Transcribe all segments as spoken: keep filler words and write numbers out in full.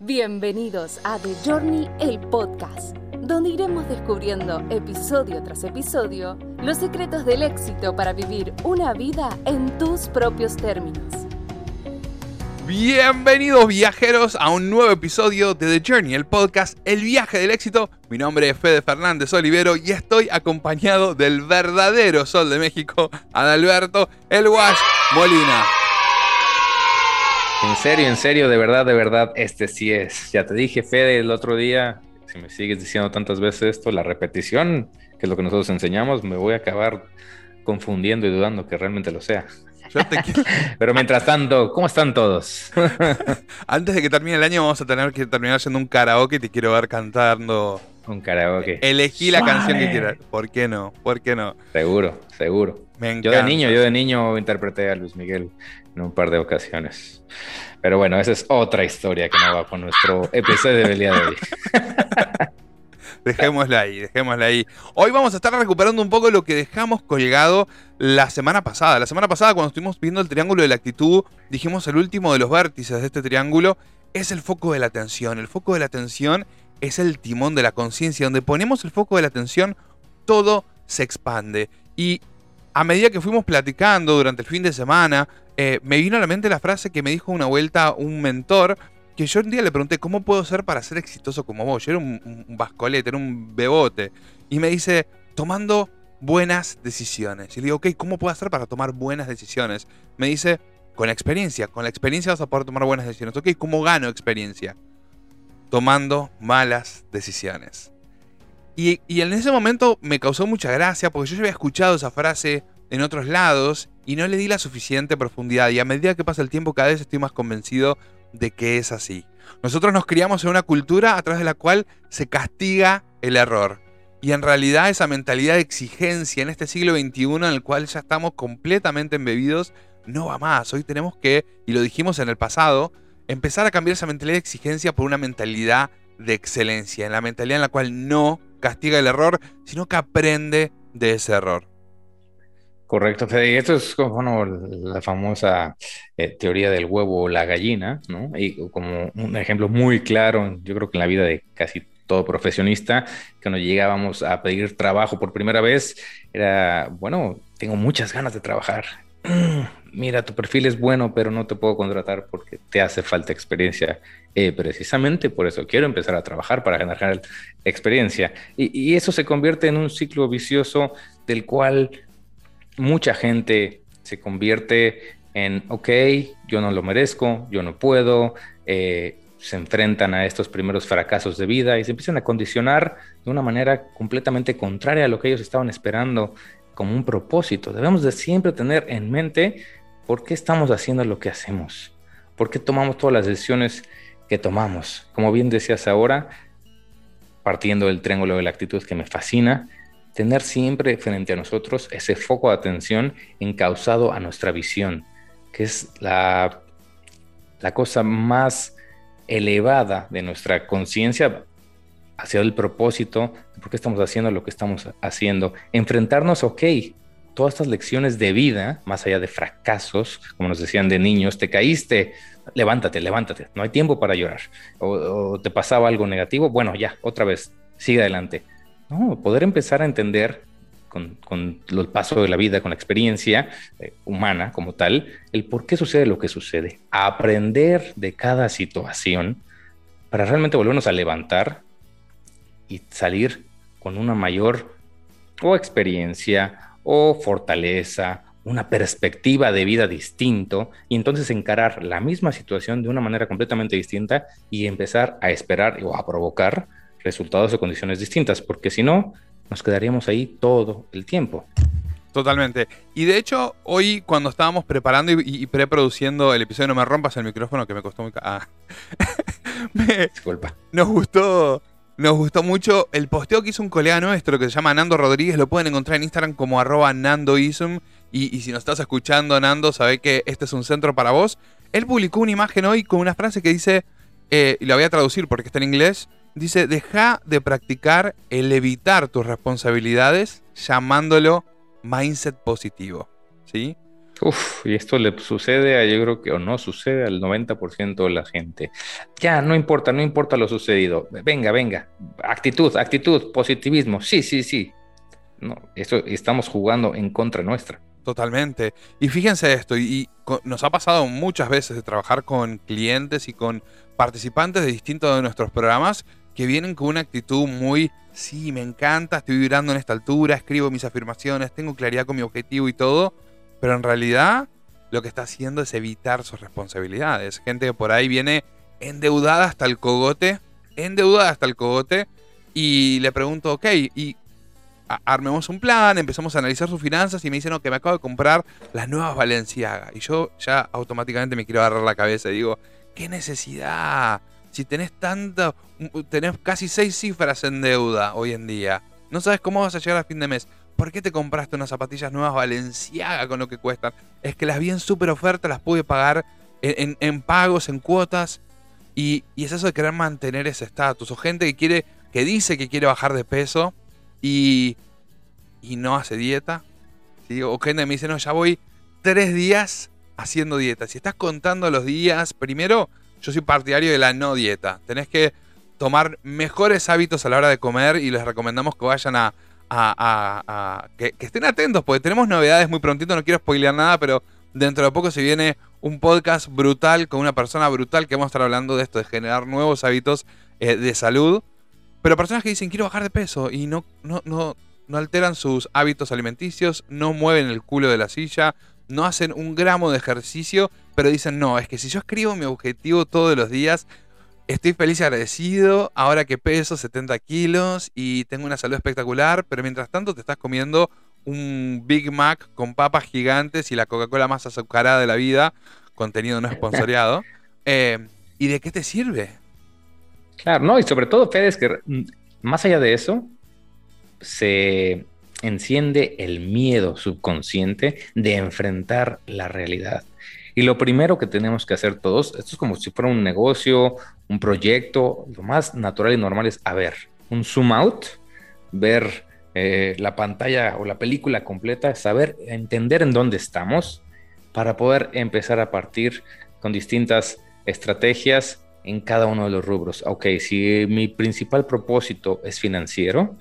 Bienvenidos a The Journey, el podcast, donde iremos descubriendo episodio tras episodio los secretos del éxito para vivir una vida en tus propios términos. Bienvenidos viajeros a un nuevo episodio de The Journey, el podcast, el viaje del éxito. Mi nombre es Fede Fernández Olivero y estoy acompañado del verdadero sol de México, Adalberto Elguash Molina. En serio, en serio, de verdad, de verdad, este sí es. Ya te dije, Fede, el otro día, si me sigues diciendo tantas veces esto, la repetición, que es lo que nosotros enseñamos, me voy a acabar confundiendo y dudando que realmente lo sea. Yo te quiero... Pero mientras tanto, ¿cómo están todos? Antes de que termine el año vamos a tener que terminar haciendo un karaoke y te quiero ver cantando... Un karaoke. Elegí la ¡Suave! Canción que quieras. ¿Por qué no? ¿Por qué no? Seguro, seguro. Me encanta. Yo de niño, yo de niño interpreté a Luis Miguel en un par de ocasiones. Pero bueno, esa es otra historia que no va con nuestro episodio del día de hoy. Dejémosla ahí, dejémosla ahí. Hoy vamos a estar recuperando un poco lo que dejamos colgado la semana pasada. La semana pasada, cuando estuvimos viendo el triángulo de la actitud, dijimos el último de los vértices de este triángulo es el foco de la atención. El foco de la atención es el timón de la conciencia. Donde ponemos el foco de la atención, todo se expande. Y a medida que fuimos platicando durante el fin de semana, eh, me vino a la mente la frase que me dijo una vuelta un mentor, que yo un día le pregunté, ¿cómo puedo ser para ser exitoso como vos? Yo era un, un bascolete, era un bebote. Y me dice, tomando buenas decisiones. Y le digo, ok, ¿cómo puedo hacer para tomar buenas decisiones? Me dice, con experiencia. Con la experiencia vas a poder tomar buenas decisiones. Ok, ¿cómo gano experiencia? Tomando malas decisiones. Y, y en ese momento me causó mucha gracia porque yo ya había escuchado esa frase en otros lados y no le di la suficiente profundidad. Y a medida que pasa el tiempo, cada vez estoy más convencido de que es así. Nosotros nos criamos en una cultura a través de la cual se castiga el error. Y en realidad esa mentalidad de exigencia en este siglo veintiuno, en el cual ya estamos completamente embebidos, no va más. Hoy tenemos que, y lo dijimos en el pasado, empezar a cambiar esa mentalidad de exigencia por una mentalidad de excelencia, en la mentalidad en la cual no castiga el error, sino que aprende de ese error. Correcto, Fede. Y esto es como, bueno, la famosa eh, teoría del huevo o la gallina, ¿no? Y como un ejemplo muy claro, yo creo que en la vida de casi todo profesionista, que nos llegábamos a pedir trabajo por primera vez, era, bueno, tengo muchas ganas de trabajar. Mira, tu perfil es bueno, pero no te puedo contratar porque te hace falta experiencia. Eh, precisamente por eso quiero empezar a trabajar para ganar experiencia. Y, y eso se convierte en un ciclo vicioso del cual mucha gente se convierte en, ok, yo no lo merezco, yo no puedo. Eh, se enfrentan a estos primeros fracasos de vida y se empiezan a condicionar de una manera completamente contraria a lo que ellos estaban esperando como un propósito. Debemos de siempre tener en mente por qué estamos haciendo lo que hacemos, por qué tomamos todas las decisiones que tomamos. Como bien decías ahora, partiendo del triángulo de la actitud que me fascina, tener siempre frente a nosotros ese foco de atención encauzado a nuestra visión, que es la, la cosa más elevada de nuestra conciencia, hacia el propósito de por qué estamos haciendo lo que estamos haciendo. Enfrentarnos, ok, todas estas lecciones de vida, más allá de fracasos, como nos decían de niños, te caíste, levántate, levántate, no hay tiempo para llorar. O, o te pasaba algo negativo, bueno, ya, otra vez, sigue adelante. No, poder empezar a entender con, con los pasos de la vida, con la experiencia eh, humana como tal, el por qué sucede lo que sucede. Aprender de cada situación para realmente volvernos a levantar y salir con una mayor o experiencia o fortaleza, una perspectiva de vida distinto, y entonces encarar la misma situación de una manera completamente distinta y empezar a esperar o a provocar resultados o condiciones distintas, porque si no, nos quedaríamos ahí todo el tiempo. Totalmente. Y de hecho, hoy cuando estábamos preparando y, y preproduciendo el episodio, no me rompas el micrófono que me costó muy... Ah. me... Disculpa. Nos gustó... Nos gustó mucho el posteo que hizo un colega nuestro que se llama Nando Rodríguez. Lo pueden encontrar en Instagram como arroba nandoism. Y, y si nos estás escuchando, Nando, sabés que este es un centro para vos. Él publicó una imagen hoy con una frase que dice, eh, y la voy a traducir porque está en inglés, dice, deja de practicar el evitar tus responsabilidades llamándolo mindset positivo. ¿Sí? Uf, y esto le sucede a, yo creo que, o no sucede al noventa por ciento de la gente. Ya, no importa, no importa lo sucedido. Venga, venga, actitud, actitud, positivismo, sí, sí, sí. No, esto estamos jugando en contra nuestra. Totalmente. Y fíjense esto, y, y con, nos ha pasado muchas veces de trabajar con clientes y con participantes de distintos de nuestros programas que vienen con una actitud muy, sí, me encanta, estoy vibrando en esta altura, escribo mis afirmaciones, tengo claridad con mi objetivo y todo, pero en realidad lo que está haciendo es evitar sus responsabilidades. Gente que por ahí viene endeudada hasta el cogote, endeudada hasta el cogote, y le pregunto, ok, y armemos un plan, empezamos a analizar sus finanzas y me dicen, no, que me acabo de comprar las nuevas Balenciaga. Y yo ya automáticamente me quiero agarrar la cabeza y digo, ¿qué necesidad? Si tenés tanta, tenés casi seis cifras en deuda hoy en día, no sabes cómo vas a llegar a fin de mes. ¿Por qué te compraste unas zapatillas nuevas Balenciaga con lo que cuestan? Es que las vi en súper oferta, las pude pagar en, en, en pagos, en cuotas. Y, y es eso de querer mantener ese estatus. O gente que quiere, que dice que quiere bajar de peso y, y no hace dieta, ¿sí? O gente que me dice, no, ya voy tres días haciendo dieta. Si estás contando los días, primero... Yo soy partidario de la no dieta. Tenés que tomar mejores hábitos a la hora de comer y les recomendamos que vayan a... a, a, a que, que estén atentos porque tenemos novedades muy prontito. No quiero spoilear nada, pero dentro de poco se viene un podcast brutal con una persona brutal que vamos a estar hablando de esto, de generar nuevos hábitos eh, de salud. Pero personas que dicen, quiero bajar de peso y no, no, no, no alteran sus hábitos alimenticios, no mueven el culo de la silla, no hacen un gramo de ejercicio, pero dicen, no, es que si yo escribo mi objetivo todos los días, estoy feliz y agradecido, ahora que peso setenta kilos y tengo una salud espectacular, pero mientras tanto te estás comiendo un Big Mac con papas gigantes y la Coca-Cola más azucarada de la vida, contenido no esponsoreado, eh, ¿y de qué te sirve? Claro, no, y sobre todo, Fede, es que más allá de eso, se... enciende el miedo subconsciente de enfrentar la realidad. Y lo primero que tenemos que hacer todos, esto es como si fuera un negocio, un proyecto, lo más natural y normal es, a ver, un zoom out, ver eh, la pantalla o la película completa, saber, entender en dónde estamos para poder empezar a partir con distintas estrategias en cada uno de los rubros. Ok, si mi principal propósito es financiero,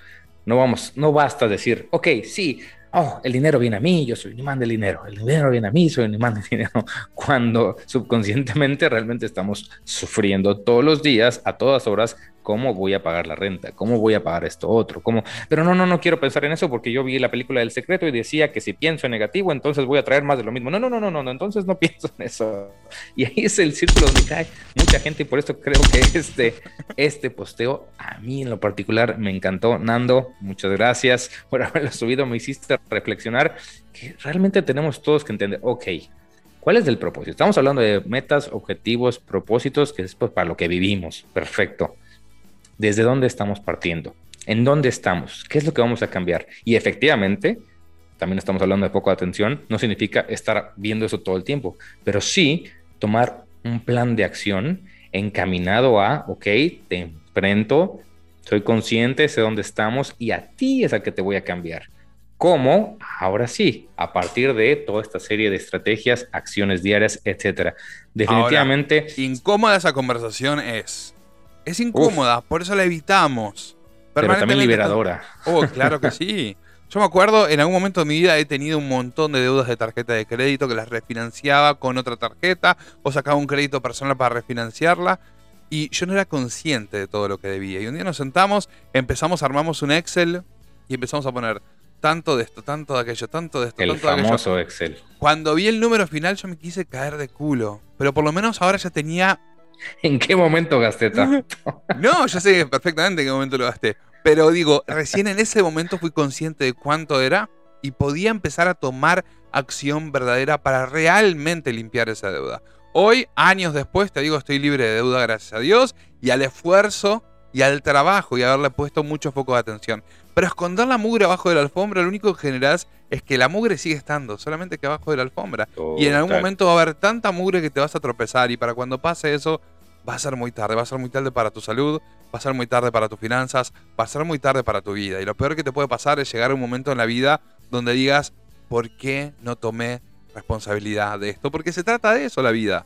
No vamos, no basta decir, ok, sí, oh, el dinero viene a mí, yo soy un imán del dinero, el dinero viene a mí, soy un imán del dinero, cuando subconscientemente realmente estamos sufriendo todos los días, a todas horas, cómo voy a pagar la renta, cómo voy a pagar esto otro, cómo, pero no, no, no quiero pensar en eso porque yo vi la película del secreto y decía que si pienso en negativo, entonces voy a traer más de lo mismo, no, no, no, no, no, entonces no pienso en eso, y ahí es el círculo donde cae mucha gente y por esto creo que este, este posteo a mí en lo particular me encantó. Nando, muchas gracias por haberlo subido, me hiciste reflexionar que realmente tenemos todos que entender, ok, ¿cuál es el propósito? Estamos hablando de metas, objetivos, propósitos, que es pues para lo que vivimos, perfecto. ¿Desde dónde estamos partiendo? ¿En dónde estamos? ¿Qué es lo que vamos a cambiar? Y efectivamente, también estamos hablando de poca atención, no significa estar viendo eso todo el tiempo, pero sí tomar un plan de acción encaminado a, ok, te enfrento, soy consciente, sé dónde estamos y a ti es a que te voy a cambiar. ¿Cómo? Ahora sí, a partir de toda esta serie de estrategias, acciones diarias, etcétera. Definitivamente... Ahora, incómoda esa conversación es... Es incómoda, Uf, por eso la evitamos. Pero también liberadora. Oh, claro que sí. Yo me acuerdo, en algún momento de mi vida he tenido un montón de deudas de tarjeta de crédito que las refinanciaba con otra tarjeta o sacaba un crédito personal para refinanciarla y yo no era consciente de todo lo que debía. Y un día nos sentamos, empezamos, armamos un Excel y empezamos a poner tanto de esto, tanto de aquello, tanto de esto, el tanto de aquello. El famoso Excel. Cuando vi el número final yo me quise caer de culo, pero por lo menos ahora ya tenía... ¿En qué momento gasté tanto? No, yo sé perfectamente en qué momento lo gasté. Pero digo, recién en ese momento fui consciente de cuánto era y podía empezar a tomar acción verdadera para realmente limpiar esa deuda. Hoy, años después, te digo, estoy libre de deuda gracias a Dios y al esfuerzo y al trabajo y haberle puesto mucho foco de atención. Pero esconder la mugre abajo de la alfombra, lo único que generás es que la mugre sigue estando, solamente que abajo de la alfombra. Oh, y en algún tal. momento va a haber tanta mugre que te vas a tropezar y para cuando pase eso... Va a ser muy tarde, va a ser muy tarde para tu salud, va a ser muy tarde para tus finanzas, va a ser muy tarde para tu vida. Y lo peor que te puede pasar es llegar a un momento en la vida donde digas, ¿por qué no tomé responsabilidad de esto, porque se trata de eso la vida.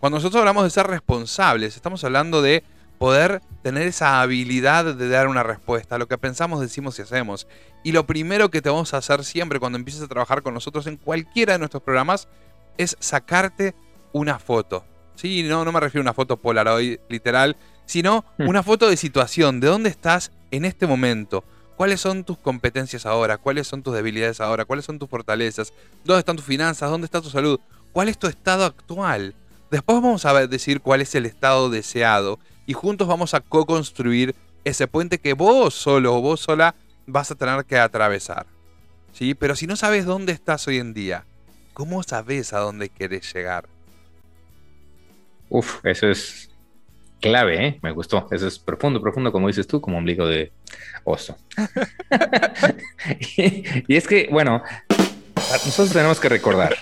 Cuando nosotros hablamos de ser responsables, estamos hablando de poder tener esa habilidad de dar una respuesta a lo que pensamos, decimos y hacemos. Y lo primero que te vamos a hacer siempre cuando empieces a trabajar con nosotros en cualquiera de nuestros programas es sacarte una foto. Sí, no, no me refiero a una foto Polaroid literal, sino una foto de situación, de dónde estás en este momento. ¿Cuáles son tus competencias ahora? ¿Cuáles son tus debilidades ahora? ¿Cuáles son tus fortalezas? ¿Dónde están tus finanzas? ¿Dónde está tu salud? ¿Cuál es tu estado actual? Después vamos a decir cuál es el estado deseado y juntos vamos a co-construir ese puente que vos solo o vos sola vas a tener que atravesar. ¿Sí? Pero si no sabes dónde estás hoy en día, ¿cómo sabes a dónde querés llegar? Uf, eso es clave, ¿eh? Me gustó. Eso es profundo, profundo, como dices tú, como ombligo de oso. y, y es que, bueno, nosotros tenemos que recordar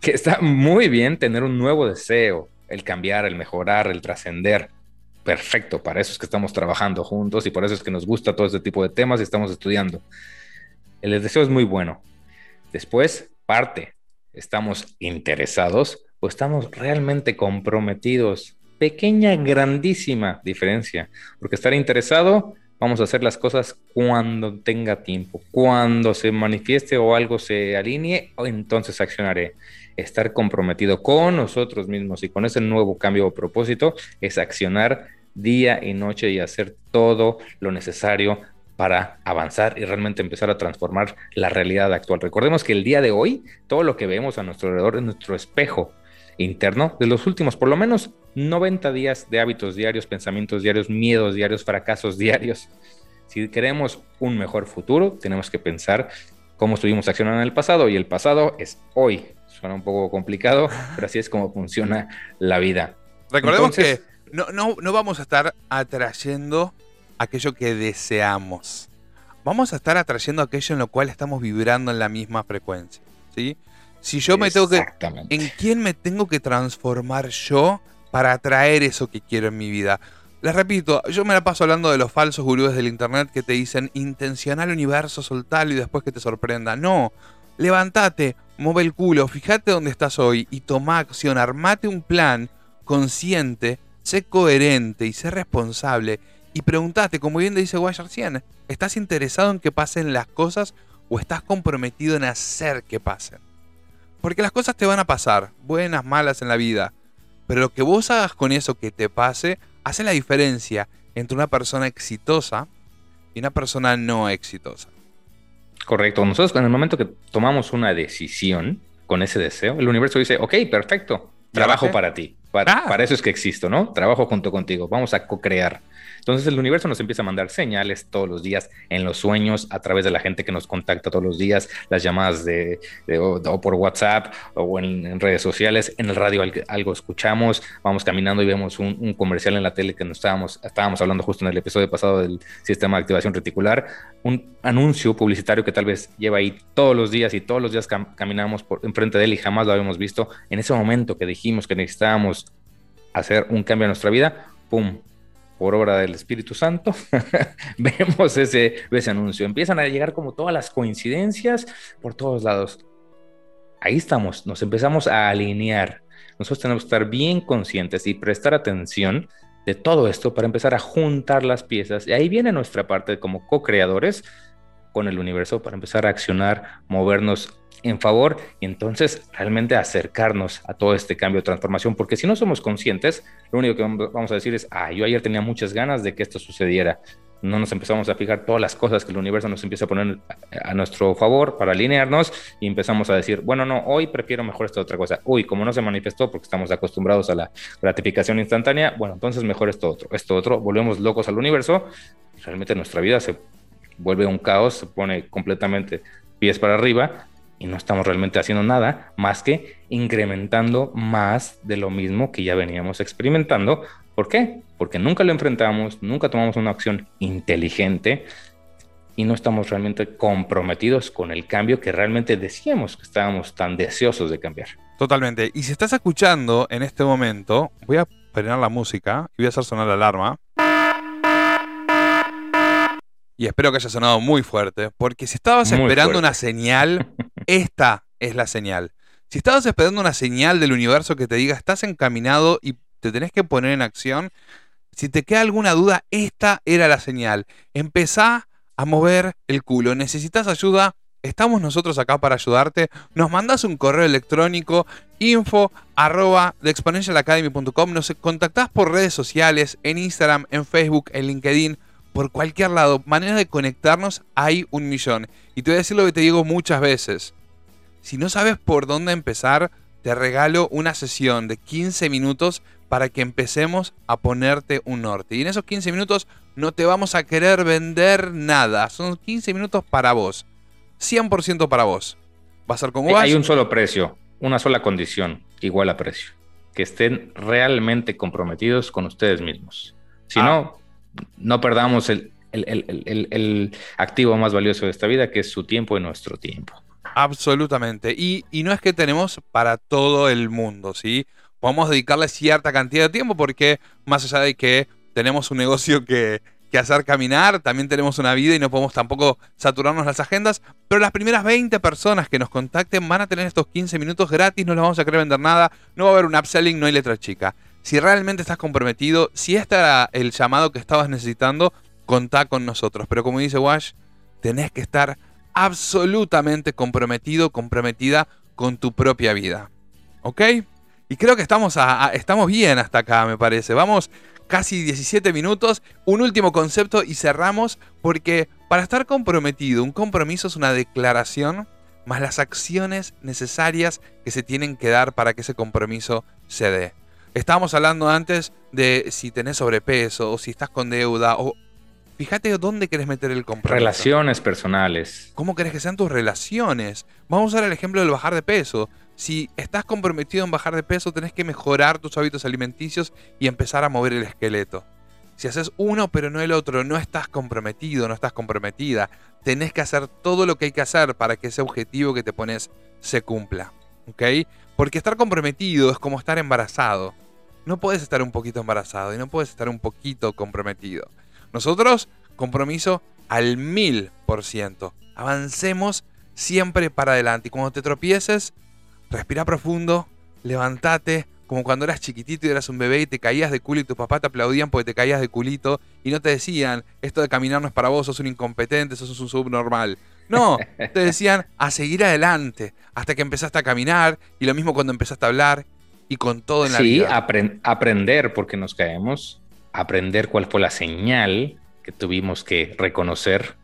que está muy bien tener un nuevo deseo, el cambiar, el mejorar, el trascender. Perfecto, para eso es que estamos trabajando juntos y por eso es que nos gusta todo este tipo de temas y estamos estudiando. El deseo es muy bueno. Después, parte, ¿estamos interesados o estamos realmente comprometidos? Pequeña, grandísima diferencia, porque estar interesado, vamos a hacer las cosas cuando tenga tiempo, cuando se manifieste o algo se alinee, entonces accionaré. Estar comprometido con nosotros mismos y con ese nuevo cambio o propósito es accionar día y noche y hacer todo lo necesario para avanzar y realmente empezar a transformar la realidad actual. Recordemos que el día de hoy, todo lo que vemos a nuestro alrededor es nuestro espejo interno de los últimos, por lo menos noventa días de hábitos diarios, pensamientos diarios, miedos diarios, fracasos diarios. Si queremos un mejor futuro, tenemos que pensar cómo estuvimos accionando en el pasado, y el pasado es hoy. Suena un poco complicado, pero así es como funciona la vida. Recordemos Entonces, que no, no, no vamos a estar atrayendo aquello que deseamos. Vamos a estar atrayendo aquello en lo cual estamos vibrando en la misma frecuencia, ¿sí? Si yo me tengo que... ¿En quién me tengo que transformar yo para atraer eso que quiero en mi vida? Les repito, yo me la paso hablando de los falsos gurúes del internet que te dicen intencional universo, soltalo y después que te sorprenda. No, levantate, mueve el culo, fíjate dónde estás hoy y toma acción, armate un plan consciente, sé coherente y sé responsable y preguntate, como bien dice Wajar Cien, ¿estás interesado en que pasen las cosas o estás comprometido en hacer que pasen? Porque las cosas te van a pasar, buenas, malas en la vida. Pero lo que vos hagas con eso que te pase, hace la diferencia entre una persona exitosa y una persona no exitosa. Correcto. Nosotros en el momento que tomamos una decisión con ese deseo, el universo dice, ok, perfecto, trabajo para ti. Para, ah. para eso es que existo, ¿no? Trabajo junto contigo, vamos a co-crear. Entonces el universo nos empieza a mandar señales todos los días, en los sueños, a través de la gente que nos contacta todos los días, las llamadas de, de, o, de, o por WhatsApp o en, en redes sociales, en el radio algo escuchamos, vamos caminando y vemos un, un comercial en la tele que nos estábamos, estábamos hablando justo en el episodio pasado del sistema de activación reticular, un anuncio publicitario que tal vez lleva ahí todos los días y todos los días cam- caminamos por enfrente de él y jamás lo habíamos visto. En ese momento que dijimos que necesitábamos hacer un cambio en nuestra vida, ¡pum!, por obra del Espíritu Santo, vemos ese, ese anuncio. Empiezan a llegar como todas las coincidencias por todos lados. Ahí estamos, nos empezamos a alinear. Nosotros tenemos que estar bien conscientes y prestar atención de todo esto para empezar a juntar las piezas. Y ahí viene nuestra parte como co-creadores con el universo para empezar a accionar, movernos en favor y entonces realmente acercarnos a todo este cambio de transformación, porque si no somos conscientes, lo único que vamos a decir es, ah, yo ayer tenía muchas ganas de que esto sucediera. No nos empezamos a fijar todas las cosas que el universo nos empieza a poner a nuestro favor para alinearnos y empezamos a decir, bueno, no, hoy prefiero mejor esta otra cosa. Uy, como no se manifestó porque estamos acostumbrados a la gratificación instantánea, bueno, entonces mejor esto otro, esto otro. Volvemos locos al universo y realmente nuestra vida se vuelve un caos, se pone completamente pies para arriba. Y no estamos realmente haciendo nada más que incrementando más de lo mismo que ya veníamos experimentando. ¿Por qué? Porque nunca lo enfrentamos, nunca tomamos una acción inteligente y no estamos realmente comprometidos con el cambio que realmente decíamos que estábamos tan deseosos de cambiar. Totalmente. Y si estás escuchando en este momento, voy a frenar la música y voy a hacer sonar la alarma. Y espero que haya sonado muy fuerte, porque si estabas muy esperando fuerte. Una señal, esta es la señal. Si estabas esperando una señal del universo que te diga estás encaminado y te tenés que poner en acción, si te queda alguna duda, esta era la señal. Empezá a mover el culo. ¿Necesitas ayuda? Estamos nosotros acá para ayudarte. Nos mandás un correo electrónico info arroba the exponential academy punto com. Nos contactás por redes sociales, en Instagram, en Facebook, en LinkedIn, por cualquier lado. Maneras de conectarnos hay un millón. Y te voy a decir lo que te digo muchas veces. Si no sabes por dónde empezar, te regalo una sesión de quince minutos para que empecemos a ponerte un norte. Y en esos quince minutos no te vamos a querer vender nada. Son quince minutos para vos. cien por ciento para vos. Va a ser con Wash. Hay un solo precio, una sola condición, igual a precio. Que estén realmente comprometidos con ustedes mismos. Si ah. no, no perdamos el, el, el, el, el, el activo más valioso de esta vida, que es su tiempo y nuestro tiempo. Absolutamente. Y, y no es que tenemos para todo el mundo, ¿sí? Podemos dedicarle cierta cantidad de tiempo porque más allá de que tenemos un negocio que... que hacer caminar, también tenemos una vida y no podemos tampoco saturarnos las agendas, pero las primeras veinte personas que nos contacten van a tener estos quince minutos gratis, no les vamos a querer vender nada, no va a haber un upselling, no hay letra chica. Si realmente estás comprometido, si este era el llamado que estabas necesitando, contá con nosotros. Pero como dice Wash, tenés que estar absolutamente comprometido, comprometida con tu propia vida. ¿Ok? Y creo que estamos, a, a, estamos bien hasta acá, me parece. Vamos... Casi diecisiete minutos, un último concepto y cerramos, porque para estar comprometido, un compromiso es una declaración más las acciones necesarias que se tienen que dar para que ese compromiso se dé. Estábamos hablando antes de si tenés sobrepeso o si estás con deuda o fíjate dónde querés meter el compromiso. Relaciones personales. ¿Cómo querés que sean tus relaciones? Vamos a usar el ejemplo del bajar de peso. Si estás comprometido en bajar de peso, tenés que mejorar tus hábitos alimenticios y empezar a mover el esqueleto. Si haces uno pero no el otro, no estás comprometido, no estás comprometida. Tenés que hacer todo lo que hay que hacer para que ese objetivo que te pones se cumpla. ¿Ok? Porque estar comprometido es como estar embarazado. No podés estar un poquito embarazado y no podés estar un poquito comprometido. Nosotros, compromiso al mil por ciento. Avancemos siempre para adelante. Y cuando te tropieces... Respira profundo, levantate, como cuando eras chiquitito y eras un bebé y te caías de culo y tus papás te aplaudían porque te caías de culito y no te decían, esto de caminar no es para vos, sos un incompetente, sos un subnormal. No, te decían a seguir adelante hasta que empezaste a caminar y lo mismo cuando empezaste a hablar y con todo en la sí, vida. Sí, aprend- aprender porque nos caemos, aprender cuál fue la señal que tuvimos que reconocer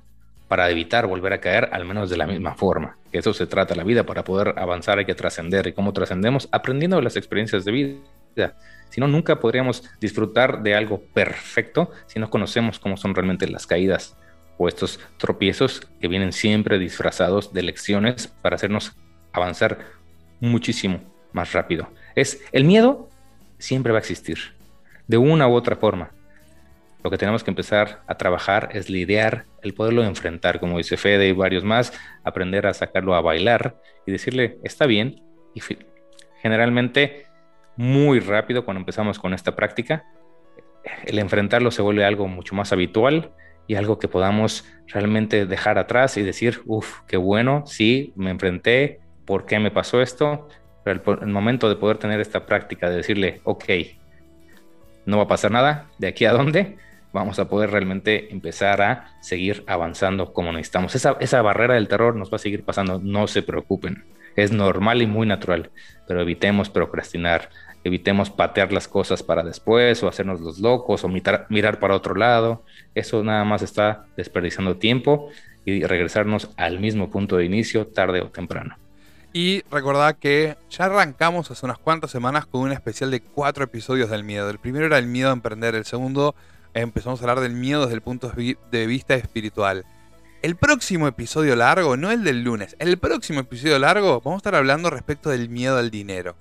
para evitar volver a caer, al menos de la misma forma. Que eso se trata la vida, para poder avanzar hay que trascender. ¿Y cómo trascendemos? Aprendiendo de las experiencias de vida. Si no, nunca podríamos disfrutar de algo perfecto si no conocemos cómo son realmente las caídas o estos tropiezos que vienen siempre disfrazados de lecciones para hacernos avanzar muchísimo más rápido. Es, el miedo siempre va a existir, de una u otra forma. Lo que tenemos que empezar a trabajar es lidiar, el poderlo enfrentar, como dice Fede y varios más, aprender a sacarlo a bailar y decirle, está bien. Y generalmente, muy rápido, cuando empezamos con esta práctica, el enfrentarlo se vuelve algo mucho más habitual y algo que podamos realmente dejar atrás y decir, uff, qué bueno, sí, me enfrenté, ¿por qué me pasó esto? Pero el, el momento de poder tener esta práctica, de decirle, ok, no va a pasar nada, ¿de aquí a dónde? Vamos a poder realmente empezar a seguir avanzando como necesitamos. Esa, esa barrera del terror nos va a seguir pasando, no se preocupen. Es normal y muy natural, pero evitemos procrastinar, evitemos patear las cosas para después o hacernos los locos o mirar, mirar para otro lado. Eso nada más está desperdiciando tiempo y regresarnos al mismo punto de inicio tarde o temprano. Y recordá que ya arrancamos hace unas cuantas semanas con un especial de cuatro episodios del miedo. El primero era el miedo a emprender, el segundo... empezamos a hablar del miedo desde el punto de vista espiritual. El próximo episodio largo, no el del lunes, el próximo episodio largo vamos a estar hablando respecto del miedo al dinero,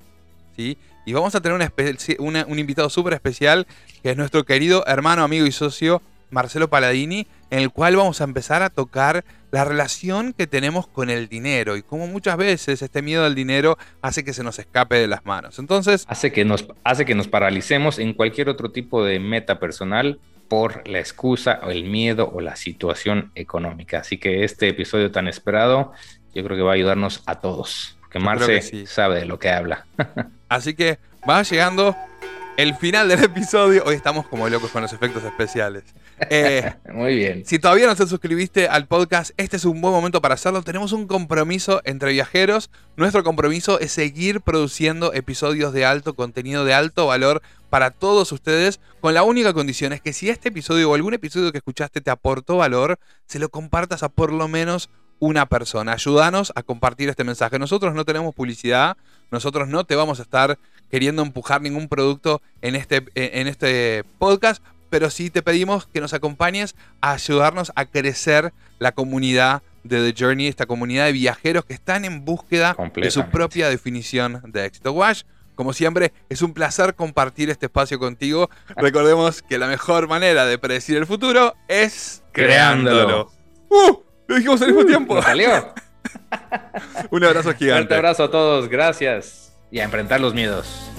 ¿sí? Y vamos a tener una espe- una, un invitado súper especial, que es nuestro querido hermano, amigo y socio Marcelo Palladini, en el cual vamos a empezar a tocar la relación que tenemos con el dinero y cómo muchas veces este miedo al dinero hace que se nos escape de las manos. Entonces, hace que nos, hace que nos paralicemos en cualquier otro tipo de meta personal por la excusa o el miedo o la situación económica. Así que este episodio tan esperado, yo creo que va a ayudarnos a todos. porque Marce sí sabe de lo que habla. Así que va llegando el final del episodio. Hoy estamos como locos con los efectos especiales. Eh, Muy bien. Si todavía no te suscribiste al podcast, este es un buen momento para hacerlo. Tenemos un compromiso entre viajeros. Nuestro compromiso es seguir produciendo episodios de alto contenido, de alto valor para todos ustedes, con la única condición es que si este episodio o algún episodio que escuchaste te aportó valor, se lo compartas a por lo menos una persona. Ayúdanos a compartir este mensaje. Nosotros no tenemos publicidad, nosotros no te vamos a estar queriendo empujar ningún producto en este, en este podcast, pero sí te pedimos que nos acompañes a ayudarnos a crecer la comunidad de The Journey, esta comunidad de viajeros que están en búsqueda de su propia definición de éxito. Wash, como siempre, es un placer compartir este espacio contigo. Recordemos que la mejor manera de predecir el futuro es creándolo. ¡Uh! Lo dijimos al mismo uh, tiempo. ¿No salió? Un abrazo gigante. Un fuerte abrazo a todos. Gracias. Y a enfrentar los miedos.